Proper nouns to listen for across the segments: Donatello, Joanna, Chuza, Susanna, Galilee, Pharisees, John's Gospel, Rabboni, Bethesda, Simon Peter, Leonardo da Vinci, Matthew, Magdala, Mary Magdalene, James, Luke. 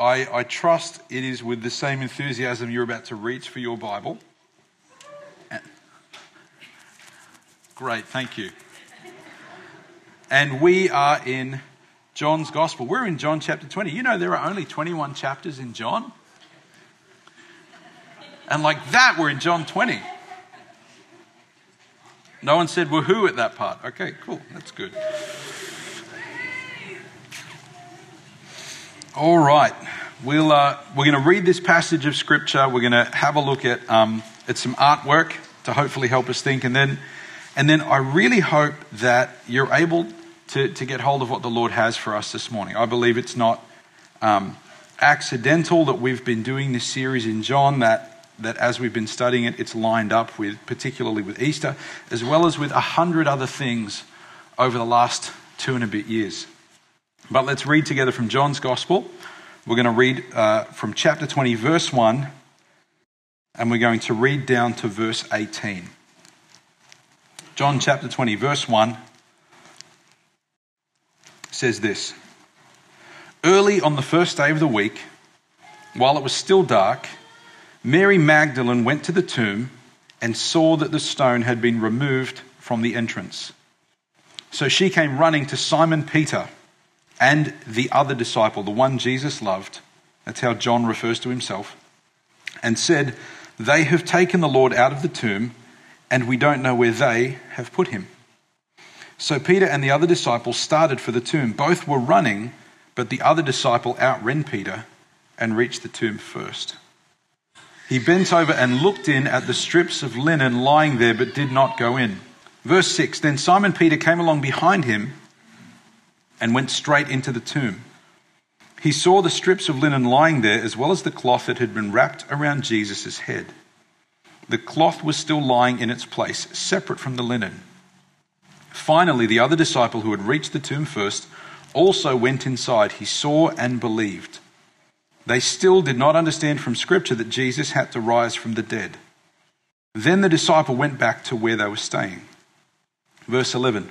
I trust it is with the same enthusiasm you're about to reach for your Bible. Great, thank you. And we are in John's Gospel. We're in John chapter 20. You know there are only 21 chapters in John. And like that, we're in John 20. No one said woohoo at that part. Okay, cool. That's good. All right. We're going to read this passage of Scripture. We're going to have a look at some artwork to hopefully help us think. And then I really hope that you're able to get hold of what the Lord has for us this morning. I believe it's not accidental that we've been doing this series in John, that as we've been studying it, it's lined up with, particularly with Easter, as well as with 100 other things over the last 2 and a bit years. But let's read together from John's Gospel. We're going to read from chapter 20, verse 1, and we're going to read down to verse 18. John chapter 20, verse 1 says this: "Early on the first day of the week, while it was still dark, Mary Magdalene went to the tomb and saw that the stone had been removed from the entrance. So she came running to Simon Peter and the other disciple, the one Jesus loved," that's how John refers to himself, "and said, 'They have taken the Lord out of the tomb, and we don't know where they have put him.' So Peter and the other disciple started for the tomb. Both were running, but the other disciple outran Peter and reached the tomb first. He bent over and looked in at the strips of linen lying there, but did not go in." Verse 6, "Then Simon Peter came along behind him and went straight into the tomb. He saw the strips of linen lying there, as well as the cloth that had been wrapped around Jesus' head. The cloth was still lying in its place, separate from the linen. Finally, the other disciple, who had reached the tomb first, also went inside. He saw and believed. They still did not understand from Scripture that Jesus had to rise from the dead. Then the disciple went back to where they were staying." Verse 11,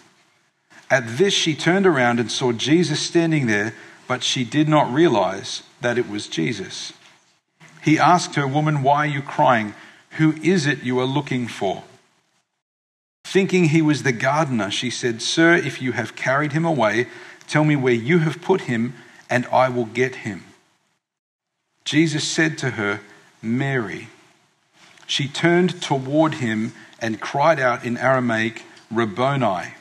At this, she turned around and saw Jesus standing there, but she did not realize that it was Jesus. He asked her, 'Woman, why are you crying? Who is it you are looking for?' Thinking he was the gardener, she said, 'Sir, if you have carried him away, tell me where you have put him, and I will get him.' Jesus said to her, 'Mary.' She turned toward him and cried out in Aramaic, 'Rabboni,'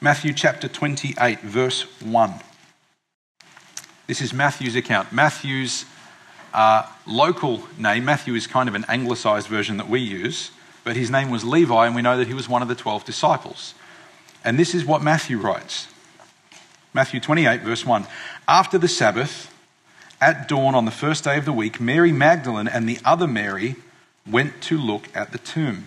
Matthew chapter 28, verse 1. This is Matthew's account. Matthew's local name, Matthew is kind of an anglicized version that we use, but his name was Levi, and we know that he was one of the 12 disciples. And this is what Matthew writes. Matthew 28, verse 1. "After the Sabbath, at dawn on the first day of the week, Mary Magdalene and the other Mary went to look at the tomb.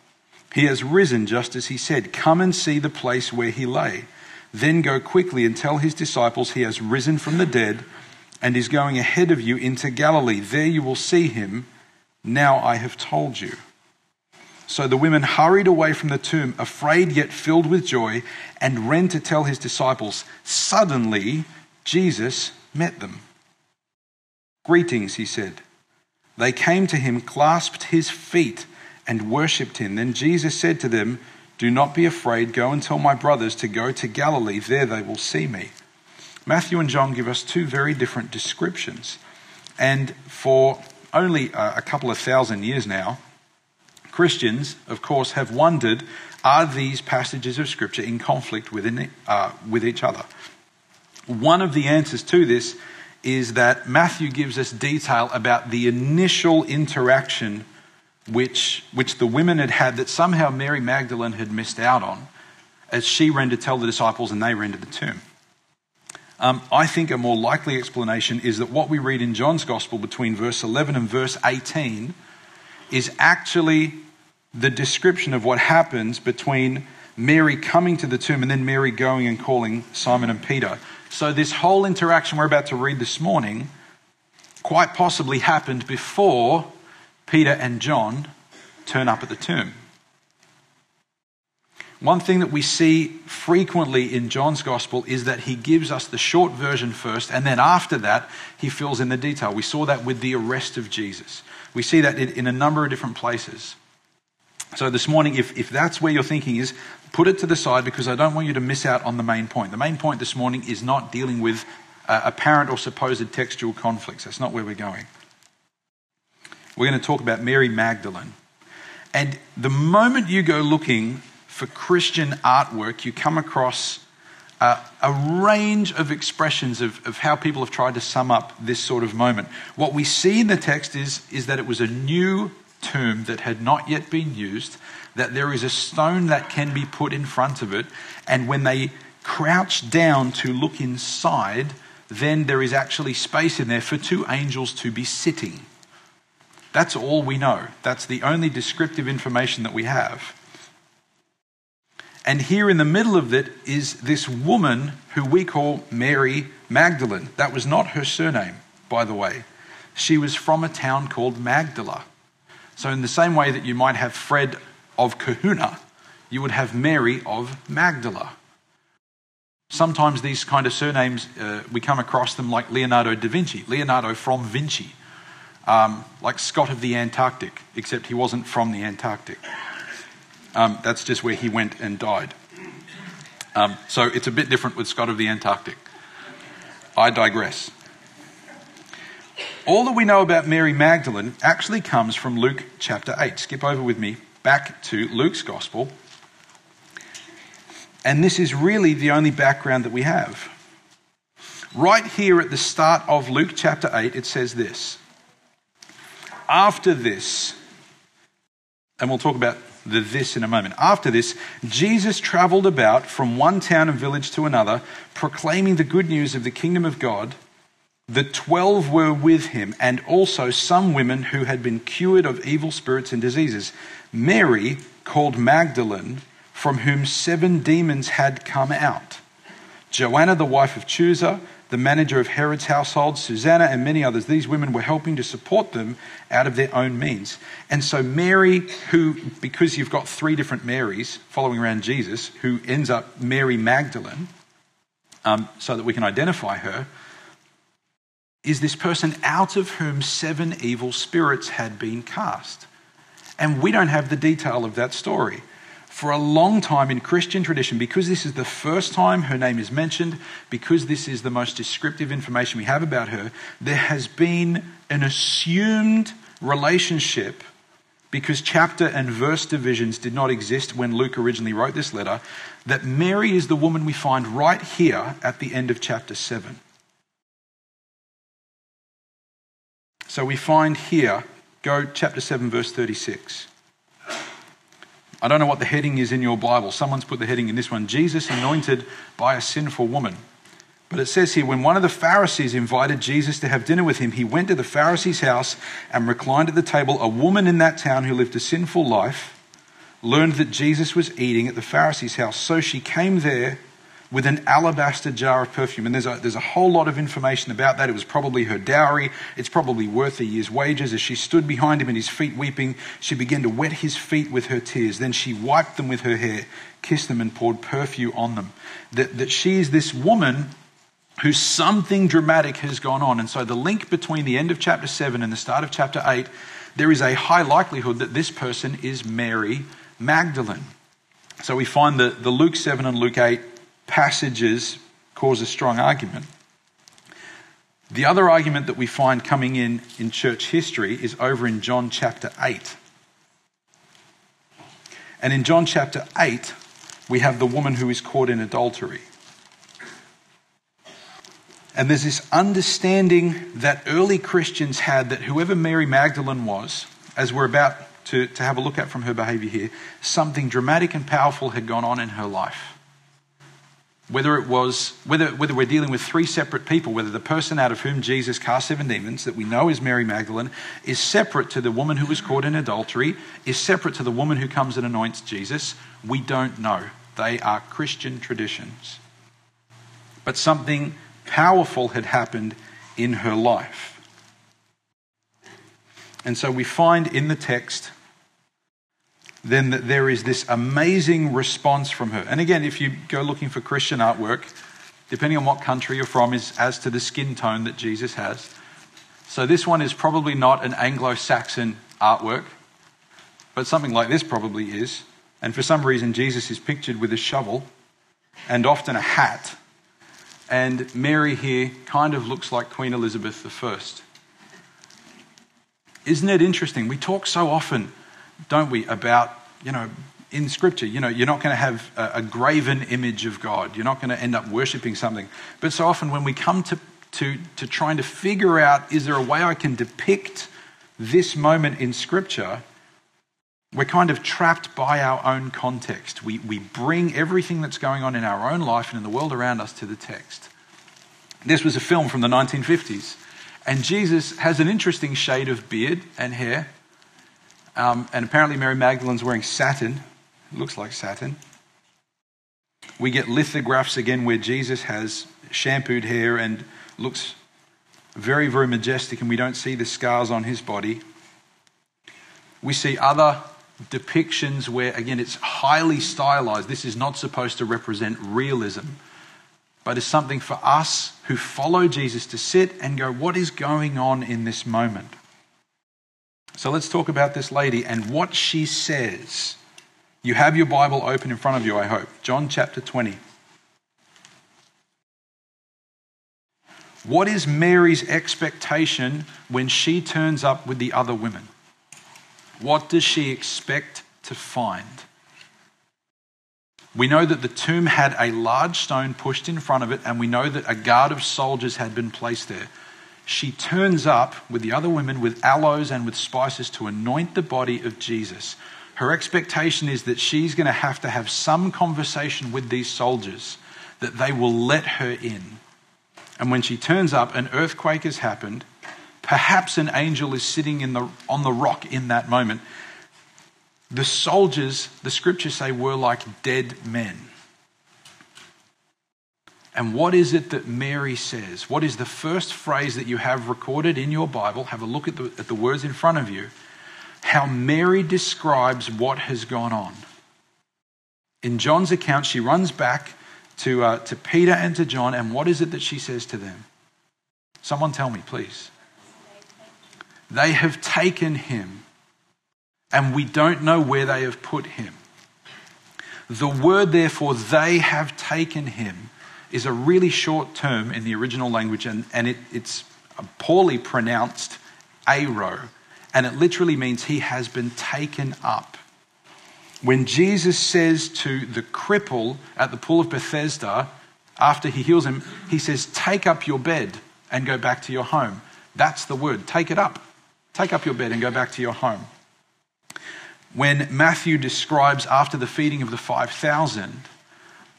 He has risen just as he said. Come and see the place where he lay. Then go quickly and tell his disciples he has risen from the dead and is going ahead of you into Galilee. There you will see him. Now I have told you." So the women hurried away from the tomb, afraid yet filled with joy, and ran to tell his disciples. Suddenly, Jesus met them. "Greetings," he said. They came to him, clasped his feet, and worshipped him. Then Jesus said to them, "Do not be afraid. Go and tell my brothers to go to Galilee. There they will see me." Matthew and John give us two very different descriptions. And for only a couple of thousand years now, Christians, of course, have wondered, are these passages of Scripture in conflict with each other? One of the answers to this is that Matthew gives us detail about the initial interaction which the women had had that somehow Mary Magdalene had missed out on as she ran to tell the disciples and they ran to the tomb. I think a more likely explanation is that what we read in John's Gospel between verse 11 and verse 18 is actually the description of what happens between Mary coming to the tomb and then Mary going and calling Simon and Peter. So this whole interaction we're about to read this morning quite possibly happened before Peter and John turn up at the tomb. One thing that we see frequently in John's Gospel is that he gives us the short version first, and then after that, he fills in the detail. We saw that with the arrest of Jesus. We see that in a number of different places. So this morning, if that's where your thinking is, put it to the side because I don't want you to miss out on the main point. The main point this morning is not dealing with apparent or supposed textual conflicts. That's not where we're going. We're going to talk about Mary Magdalene. And the moment you go looking for Christian artwork, you come across a range of expressions of how people have tried to sum up this sort of moment. What we see in the text is that it was a new tomb that had not yet been used, that there is a stone that can be put in front of it, and when they crouch down to look inside, then there is actually space in there for two angels to be sitting. That's all we know. That's the only descriptive information that we have. And here in the middle of it is this woman who we call Mary Magdalene. That was not her surname, by the way. She was from a town called Magdala. So in the same way that you might have Fred of Kahuna, you would have Mary of Magdala. Sometimes these kind of surnames, we come across them like Leonardo da Vinci, Leonardo from Vinci. Like Scott of the Antarctic, except he wasn't from the Antarctic. That's just where he went and died. So it's a bit different with Scott of the Antarctic. I digress. All that we know about Mary Magdalene actually comes from Luke chapter 8. Skip over with me back to Luke's Gospel. And this is really the only background that we have. Right here at the start of Luke chapter 8, it says this. After this, and we'll talk about this in a moment. After this, Jesus traveled about from one town and village to another, proclaiming the good news of the kingdom of God. The 12 were with him, and also some women who had been cured of evil spirits and diseases. Mary, called Magdalene, from whom 7 demons had come out. Joanna, the wife of Chuza, the manager of Herod's household, Susanna, and many others. These women were helping to support them out of their own means. And so Mary, who, because you've got 3 different Marys following around Jesus, who ends up Mary Magdalene, so that we can identify her, is this person out of whom 7 evil spirits had been cast. And we don't have the detail of that story. For a long time in Christian tradition, because this is the first time her name is mentioned, because this is the most descriptive information we have about her, there has been an assumed relationship, because chapter and verse divisions did not exist when Luke originally wrote this letter, that Mary is the woman we find right here at the end of chapter 7. So we find here, go chapter 7 verse 36. I don't know what the heading is in your Bible. Someone's put the heading in this one, Jesus anointed by a sinful woman. But it says here, when one of the Pharisees invited Jesus to have dinner with him, he went to the Pharisee's house and reclined at the table. A woman in that town who lived a sinful life learned that Jesus was eating at the Pharisee's house. So she came there with an alabaster jar of perfume. And there's a whole lot of information about that. It was probably her dowry. It's probably worth a year's wages. As she stood behind him at his feet weeping, she began to wet his feet with her tears. Then she wiped them with her hair, kissed them, and poured perfume on them. That she is this woman who something dramatic has gone on. And so the link between the end of chapter 7 and the start of chapter 8, there is a high likelihood that this person is Mary Magdalene. So we find that the Luke 7 and Luke 8 passages cause a strong argument. The other argument that we find coming in church history is over in John chapter 8. And in John chapter 8, we have the woman who is caught in adultery. And there's this understanding that early Christians had that whoever Mary Magdalene was, as we're about to have a look at from her behavior here, something dramatic and powerful had gone on in her life. Whether we're dealing with three separate people, whether the person out of whom Jesus cast 7 demons that we know is Mary Magdalene is separate to the woman who was caught in adultery, is separate to the woman who comes and anoints Jesus, we don't know. They are Christian traditions. But something powerful had happened in her life. And so we find in the text then that there is this amazing response from her. And again, if you go looking for Christian artwork, depending on what country you're from, is as to the skin tone that Jesus has. So this one is probably not an Anglo-Saxon artwork, but something like this probably is. And for some reason, Jesus is pictured with a shovel and often a hat. And Mary here kind of looks like Queen Elizabeth I. Isn't it interesting? We talk so often, don't we, about, in Scripture, you're not going to have a graven image of God. You're not going to end up worshipping something. But so often when we come to trying to figure out, is there a way I can depict this moment in Scripture, we're kind of trapped by our own context. We bring everything that's going on in our own life and in the world around us to the text. This was a film from the 1950s, and Jesus has an interesting shade of beard and hair, and apparently Mary Magdalene's wearing satin. It looks like satin. We get lithographs again where Jesus has shampooed hair and looks very, very majestic, and we don't see the scars on his body. We see other depictions where, again, it's highly stylized. This is not supposed to represent realism, but it's something for us who follow Jesus to sit and go, what is going on in this moment? So let's talk about this lady and what she says. You have your Bible open in front of you, I hope. John chapter 20. What is Mary's expectation when she turns up with the other women? What does she expect to find? We know that the tomb had a large stone pushed in front of it, and we know that a guard of soldiers had been placed there. She turns up with the other women with aloes and with spices to anoint the body of Jesus. Her expectation is that she's going to have some conversation with these soldiers, that they will let her in. And when she turns up, an earthquake has happened. Perhaps an angel is sitting on the rock in that moment. The soldiers, the scriptures say, were like dead men. And what is it that Mary says? What is the first phrase that you have recorded in your Bible? Have a look at the words in front of you. How Mary describes what has gone on. In John's account, she runs back to Peter and to John, and what is it that she says to them? Someone tell me, please. They have taken him, and we don't know where they have put him. The word, therefore, they have taken him, is a really short term in the original language, and it's a poorly pronounced aero, and it literally means he has been taken up. When Jesus says to the cripple at the pool of Bethesda, after he heals him, he says, take up your bed and go back to your home. That's the word, take it up. Take up your bed and go back to your home. When Matthew describes after the feeding of the 5,000,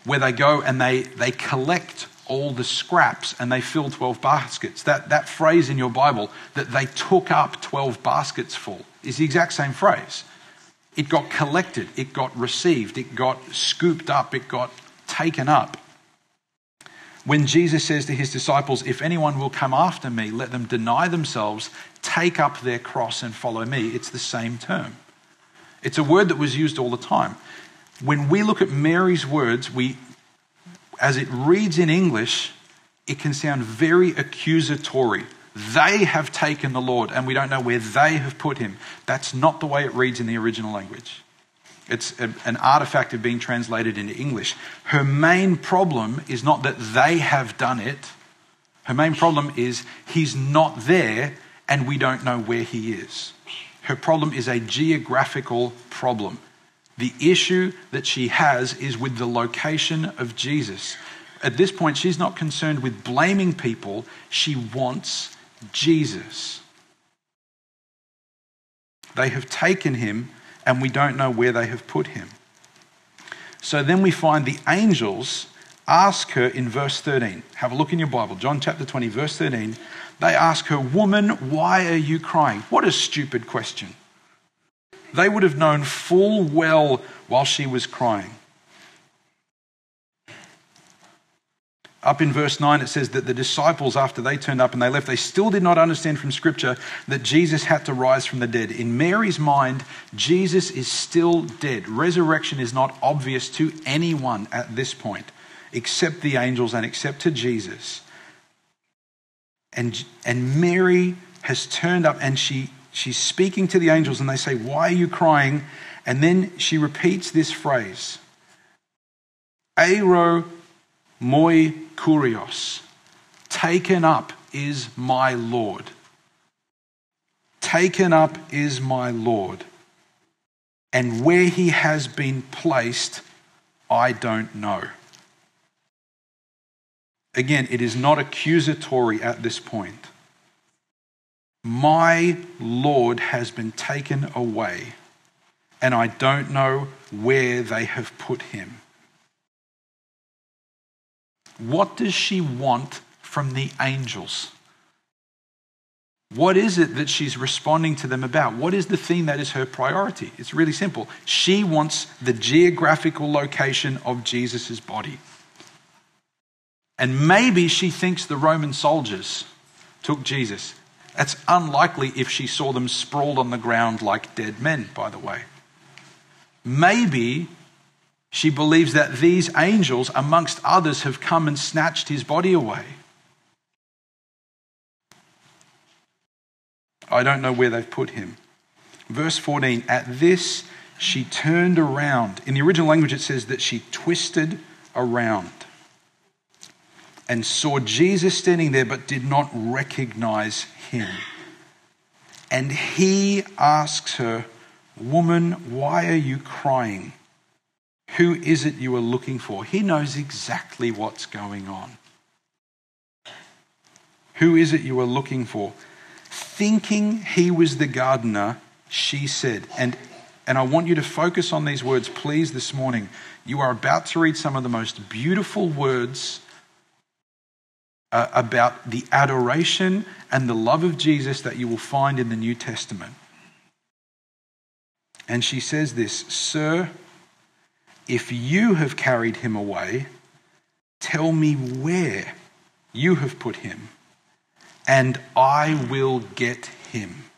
where they go and they collect all the scraps and they fill 12 baskets, that phrase in your Bible, that they took up 12 baskets full, is the exact same phrase. It got collected, it got received, it got scooped up, it got taken up. When Jesus says to his disciples, if anyone will come after me, let them deny themselves, take up their cross and follow me, it's the same term. It's a word that was used all the time. When we look at Mary's words, as it reads in English, it can sound very accusatory. They have taken the Lord, and we don't know where they have put him. That's not the way it reads in the original language. It's an artifact of being translated into English. Her main problem is not that they have done it. Her main problem is he's not there and we don't know where he is. Her problem is a geographical problem. The issue that she has is with the location of Jesus. At this point, she's not concerned with blaming people. She wants Jesus. They have taken him, and we don't know where they have put him. So then we find the angels ask her in verse 13. Have a look in your Bible, John chapter 20, verse 13. They ask her, "Woman, why are you crying?" What a stupid question. They would have known full well while she was crying. Up in verse 9, it says that the disciples, after they turned up and they left, they still did not understand from Scripture that Jesus had to rise from the dead. In Mary's mind, Jesus is still dead. Resurrection is not obvious to anyone at this point, except the angels and except to Jesus. And Mary has turned up and she's speaking to the angels and they say, "Why are you crying?" And then she repeats this phrase, "Eiro moi kurios," taken up is my Lord. Taken up is my Lord. And where he has been placed, I don't know. Again, it is not accusatory at this point. My Lord has been taken away, and I don't know where they have put him. What does she want from the angels? What is it that she's responding to them about? What is the thing that is her priority? It's really simple. She wants the geographical location of Jesus' body. And maybe she thinks the Roman soldiers took Jesus. That's unlikely if she saw them sprawled on the ground like dead men, by the way. Maybe she believes that these angels, amongst others, have come and snatched his body away. I don't know where they've put him. Verse 14, at this she turned around. In the original language it says that she twisted around and saw Jesus standing there but did not recognize him. And he asks her, "Woman, why are you crying? Who is it you are looking for?" He knows exactly what's going on. "Who is it you are looking for?" Thinking he was the gardener, she said, and I want you to focus on these words, please, this morning. You are about to read some of the most beautiful words about the adoration and the love of Jesus that you will find in the New Testament. And she says this, "Sir, if you have carried him away, tell me where you have put him, and I will get him."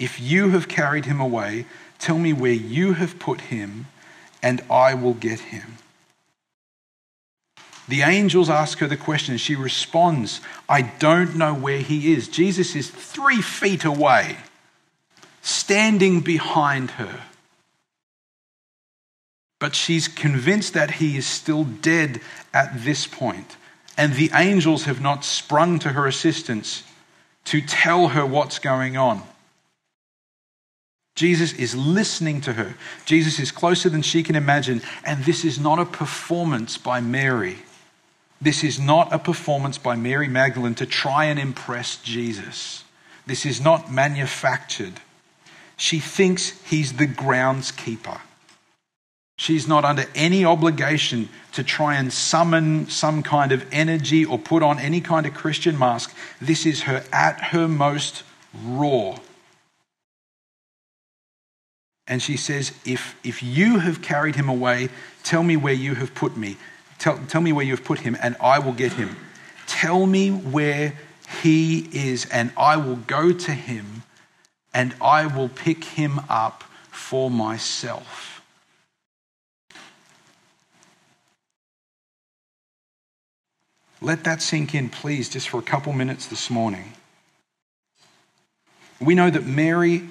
If you have carried him away, tell me where you have put him, and I will get him. The angels ask her the question. She responds, "I don't know where he is." Jesus is 3 feet away, standing behind her. But she's convinced that he is still dead at this point, and the angels have not sprung to her assistance to tell her what's going on. Jesus is listening to her. Jesus is closer than she can imagine, and this is not a performance by Mary. This is not a performance by Mary Magdalene to try and impress Jesus. This is not manufactured. She thinks he's the groundskeeper. She's not under any obligation to try and summon some kind of energy or put on any kind of Christian mask. This is her at her most raw. And she says, if you have carried him away, tell me where you have put me. Tell me where you have put him, and I will get him. Tell me where he is, and I will go to him, and I will pick him up for myself. Let that sink in, please, just for a couple minutes this morning. We know that Mary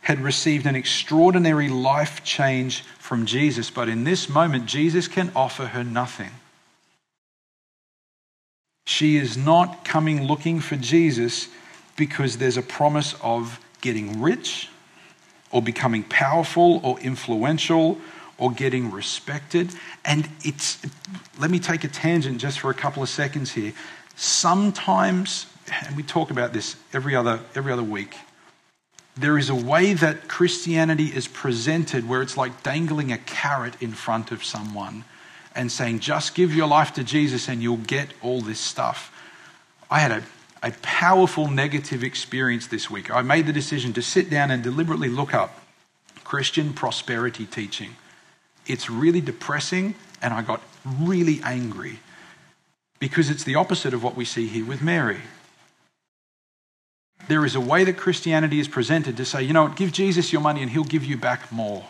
had received an extraordinary life change from Jesus, but in this moment, Jesus can offer her nothing. She is not coming looking for Jesus because there's a promise of getting rich or becoming powerful or influential or getting respected. And let me take a tangent just for a couple of seconds here. Sometimes, and we talk about this every other week, there is a way that Christianity is presented where it's like dangling a carrot in front of someone and saying, just give your life to Jesus and you'll get all this stuff. I had a powerful negative experience this week. I made the decision to sit down and deliberately look up Christian prosperity teaching. It's really depressing, and I got really angry because it's the opposite of what we see here with Mary. There is a way that Christianity is presented to say, you know what, give Jesus your money and he'll give you back more.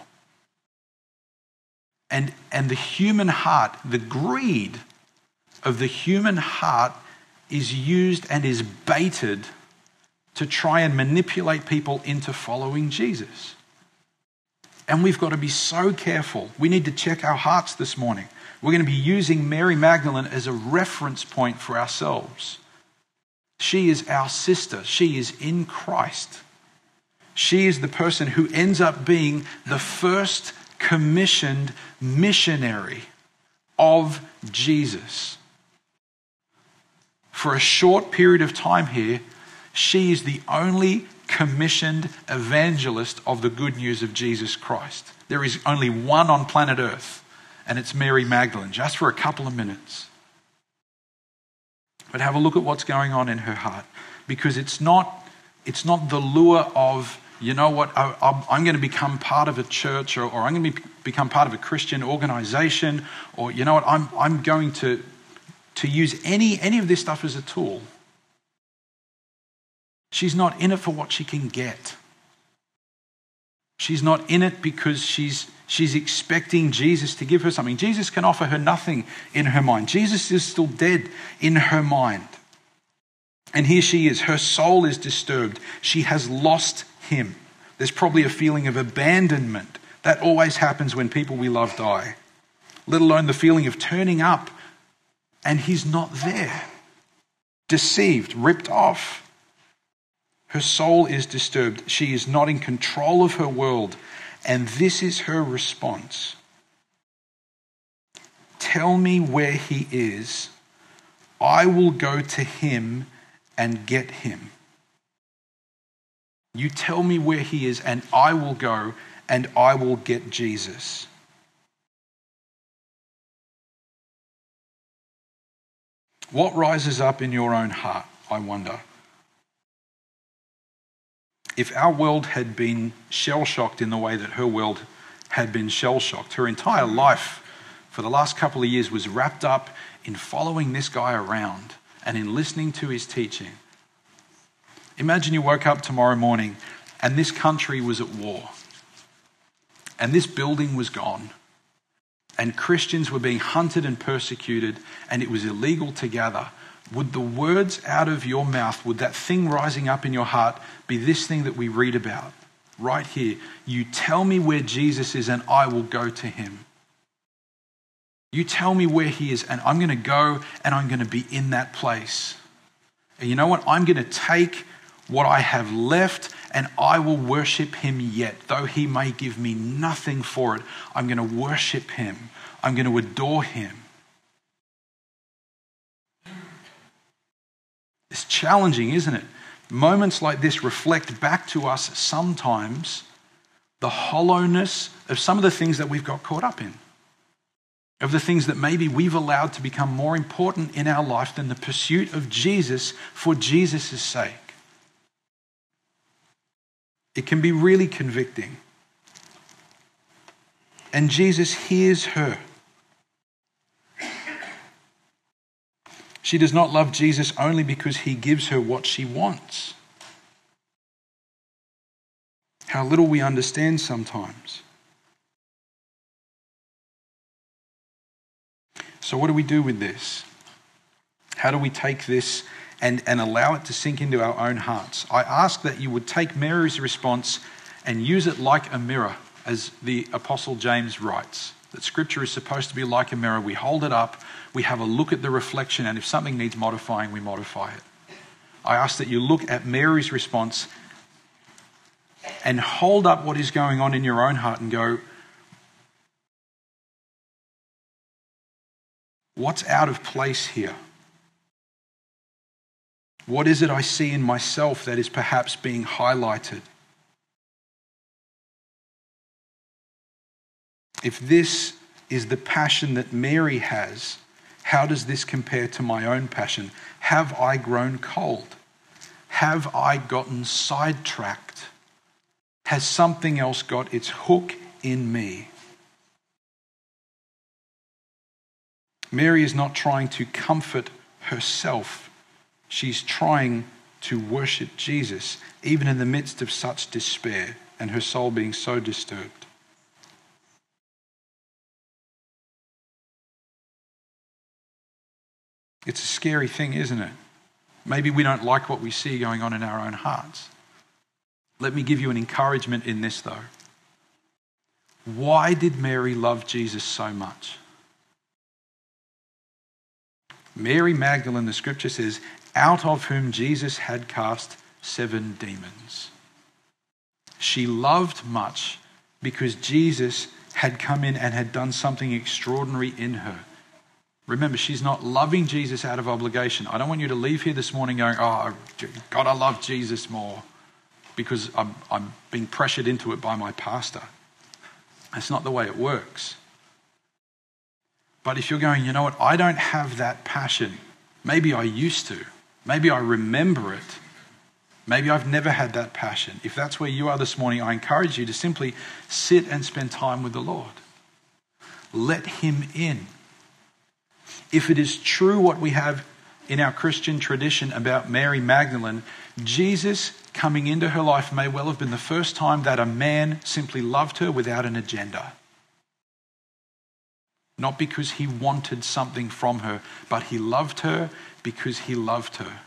And the human heart, the greed of the human heart is used and is baited to try and manipulate people into following Jesus. And we've got to be so careful. We need to check our hearts this morning. We're going to be using Mary Magdalene as a reference point for ourselves. She is our sister. She is in Christ. She is the person who ends up being the first commissioned missionary of Jesus. For a short period of time here, she is the only commissioned evangelist of the good news of Jesus Christ. There is only one on planet Earth, and it's Mary Magdalene, just for a couple of minutes. But have a look at what's going on in her heart, because it's not the lure of, you know what, I'm going to become part of a church, or I'm going to become part of a Christian organization, or you know what, I'm going to use any of this stuff as a tool. She's not in it for what she can get. She's not in it because she's expecting Jesus to give her something. Jesus can offer her nothing in her mind. Jesus is still dead in her mind. And here she is. Her soul is disturbed. She has lost him. There's probably a feeling of abandonment. That always happens when people we love die, let alone the feeling of turning up and he's not there. Deceived, ripped off. Her soul is disturbed. She is not in control of her world. And this is her response. Tell me where he is. I will go to him and get him. You tell me where he is, and I will go and I will get Jesus. What rises up in your own heart, I wonder? If our world had been shell-shocked in the way that her world had been shell-shocked, her entire life for the last couple of years was wrapped up in following this guy around and in listening to his teaching. Imagine you woke up tomorrow morning and this country was at war and this building was gone and Christians were being hunted and persecuted and it was illegal to gather. Would the words out of your mouth, would that thing rising up in your heart be this thing that we read about right here? You tell me where Jesus is and I will go to him. You tell me where he is and I'm going to go and I'm going to be in that place. And you know what? I'm going to take what I have left and I will worship him yet. Though he may give me nothing for it, I'm going to worship him. I'm going to adore him. It's challenging, isn't it? Moments like this reflect back to us sometimes the hollowness of some of the things that we've got caught up in, of the things that maybe we've allowed to become more important in our life than the pursuit of Jesus for Jesus' sake. It can be really convicting. and Jesus hears her. She does not love Jesus only because he gives her what she wants. How little we understand sometimes. So what do we do with this? How do we take this and allow it to sink into our own hearts? I ask that you would take Mary's response and use it like a mirror, as the Apostle James writes, that Scripture is supposed to be like a mirror. We hold it up, we have a look at the reflection, and if something needs modifying, we modify it. I ask that you look at Mary's response and hold up what is going on in your own heart and go, what's out of place here? What is it I see in myself that is perhaps being highlighted? If this is the passion that Mary has, how does this compare to my own passion? Have I grown cold? Have I gotten sidetracked? Has something else got its hook in me? Mary is not trying to comfort herself. She's trying to worship Jesus, even in the midst of such despair and her soul being so disturbed. It's a scary thing, isn't it? Maybe we don't like what we see going on in our own hearts. Let me give you an encouragement in this, though. Why did Mary love Jesus so much? Mary Magdalene, the Scripture says, out of whom Jesus had cast 7 demons. She loved much because Jesus had come in and had done something extraordinary in her. Remember, she's not loving Jesus out of obligation. I don't want you to leave here this morning going, oh, God, I love Jesus more because I'm being pressured into it by my pastor. That's not the way it works. But if you're going, you know what, I don't have that passion. Maybe I used to. Maybe I remember it. Maybe I've never had that passion. If that's where you are this morning, I encourage you to simply sit and spend time with the Lord. Let him in. If it is true what we have in our Christian tradition about Mary Magdalene, Jesus coming into her life may well have been the first time that a man simply loved her without an agenda. Not because he wanted something from her, but he loved her because he loved her.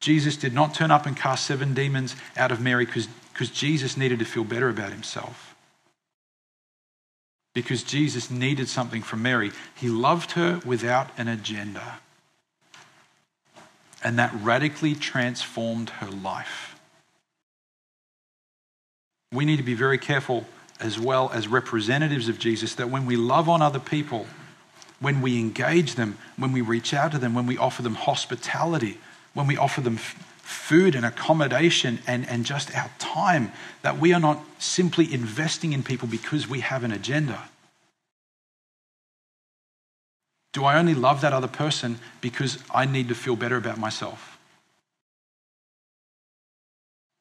Jesus did not turn up and cast 7 demons out of Mary because Jesus needed to feel better about himself. Because Jesus needed something from Mary. He loved her without an agenda. And that radically transformed her life. We need to be very careful as well as representatives of Jesus that when we love on other people, when we engage them, when we reach out to them, when we offer them hospitality, when we offer them food and accommodation and just our time, that we are not simply investing in people because we have an agenda. Do I only love that other person because I need to feel better about myself?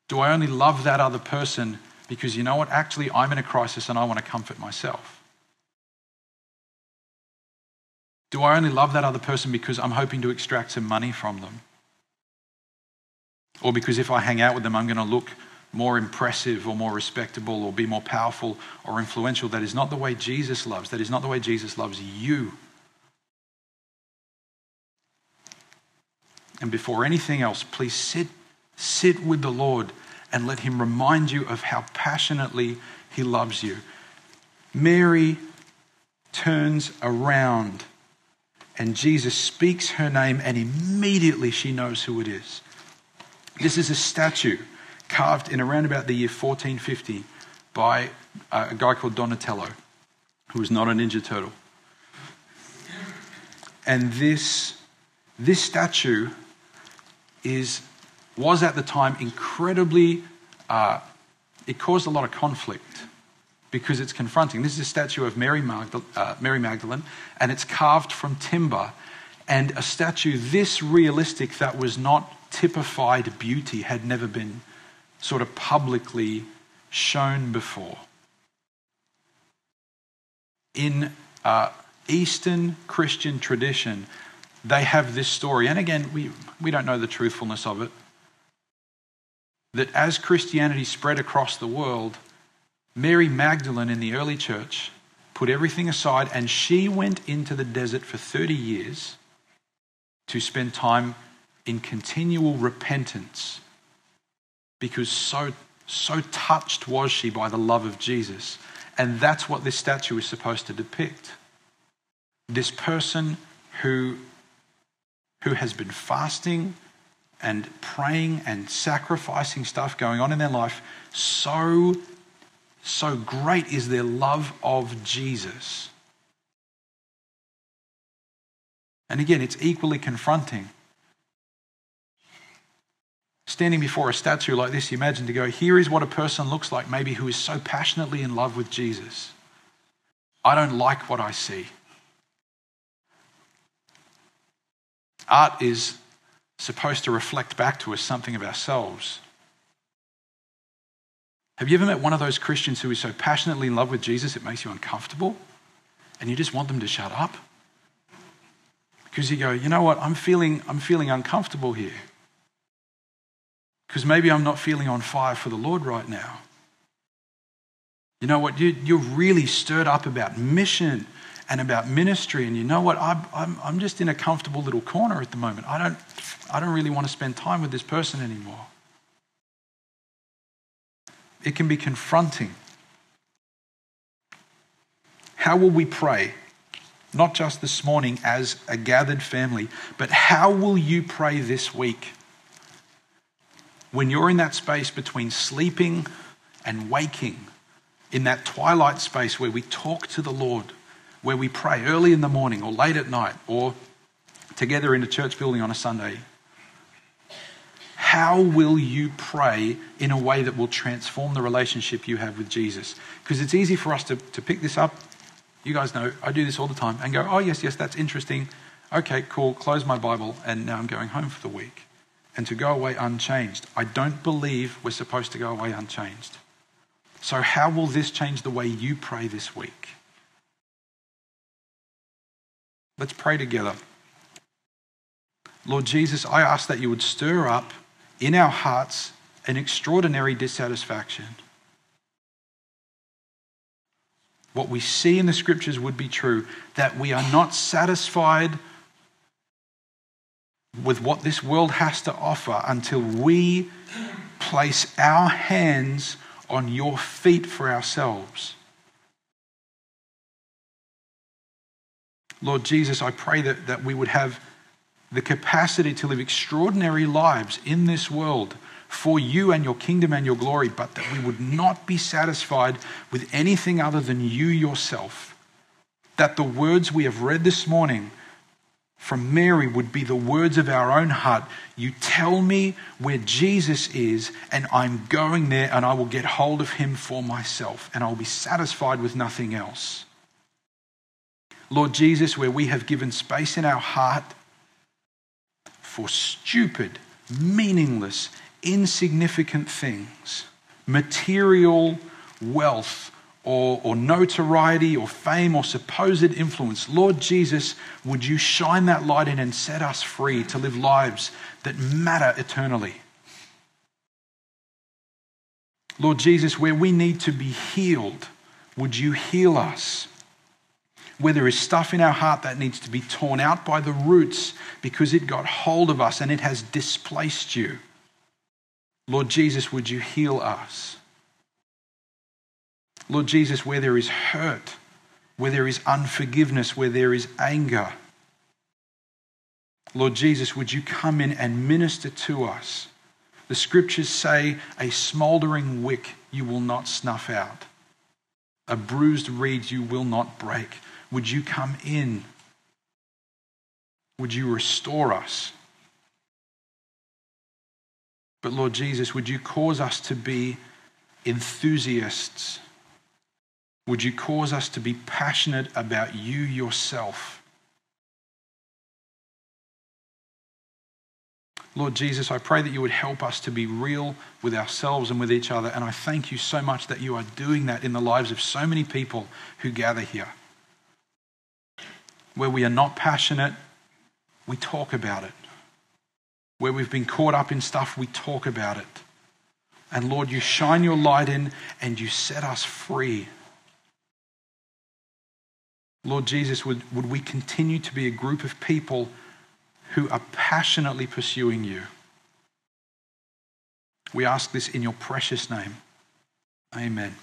Do I only love that other person because, you know what, actually I'm in a crisis and I want to comfort myself? Do I only love that other person because I'm hoping to extract some money from them? Or because if I hang out with them, I'm going to look more impressive or more respectable or be more powerful or influential. That is not the way Jesus loves. That is not the way Jesus loves you. And before anything else, please sit with the Lord and let him remind you of how passionately he loves you. Mary turns around and Jesus speaks her name and immediately she knows who it is. This is a statue carved in around about the year 1450 by a guy called Donatello, who was not a Ninja Turtle. And this statue was at the time incredibly, it caused a lot of conflict because it's confronting. This is a statue of Mary Magdalene, and it's carved from timber. And a statue this realistic that was not typified beauty had never been sort of publicly shown before. in Eastern Christian tradition, they have this story. And again, we don't know the truthfulness of it. That as Christianity spread across the world, Mary Magdalene in the early church put everything aside and she went into the desert for 30 years to spend time in continual repentance, because so touched was she by the love of Jesus. And that's what this statue is supposed to depict. This person who has been fasting and praying and sacrificing stuff going on in their life, so great is their love of Jesus. And again, it's equally confronting. Standing before a statue like this, you imagine to go, here is what a person looks like maybe who is so passionately in love with Jesus. I don't like what I see. Art is supposed to reflect back to us something of ourselves. Have you ever met one of those Christians who is so passionately in love with Jesus it makes you uncomfortable and you just want them to shut up? Because you go, you know what, I'm feeling uncomfortable here. Because maybe I'm not feeling on fire for the Lord right now. You know what, you're really stirred up about mission and about ministry, and you know what, I'm just in a comfortable little corner at the moment. I don't really want to spend time with this person anymore. It can be confronting. How will we pray? Not just this morning as a gathered family, but how will you pray this week? When you're in that space between sleeping and waking, in that twilight space where we talk to the Lord, where we pray early in the morning or late at night or together in a church building on a Sunday, how will you pray in a way that will transform the relationship you have with Jesus? Because it's easy for us to pick this up. You guys know, I do this all the time, and go, oh, yes, that's interesting. Okay, cool, close my Bible, and now I'm going home for the week. And to go away unchanged. I don't believe we're supposed to go away unchanged. So how will this change the way you pray this week? Let's pray together. Lord Jesus, I ask that you would stir up in our hearts an extraordinary dissatisfaction. What we see in the scriptures would be true, that we are not satisfied with what this world has to offer until we place our hands on your feet for ourselves. Lord Jesus, I pray that we would have the capacity to live extraordinary lives in this world for you and your kingdom and your glory, but that we would not be satisfied with anything other than you yourself. That the words we have read this morning from Mary would be the words of our own heart. You tell me where Jesus is, and I'm going there, and I will get hold of him for myself, and I'll be satisfied with nothing else. Lord Jesus, where we have given space in our heart for stupid, meaningless, insignificant things, material wealth, or notoriety or fame or supposed influence. Lord Jesus, would you shine that light in and set us free to live lives that matter eternally? Lord Jesus, where we need to be healed, would you heal us? Where there is stuff in our heart that needs to be torn out by the roots because it got hold of us and it has displaced you. Lord Jesus, would you heal us? Lord Jesus, where there is hurt, where there is unforgiveness, where there is anger, Lord Jesus, would you come in and minister to us? The scriptures say, a smoldering wick you will not snuff out. A bruised reed you will not break. Would you come in? Would you restore us? But Lord Jesus, would you cause us to be enthusiasts? Would you cause us to be passionate about you yourself? Lord Jesus, I pray that you would help us to be real with ourselves and with each other. And I thank you so much that you are doing that in the lives of so many people who gather here. Where we are not passionate, we talk about it. Where we've been caught up in stuff, we talk about it. And Lord, you shine your light in and you set us free. Lord Jesus, would we continue to be a group of people who are passionately pursuing you? We ask this in your precious name. Amen.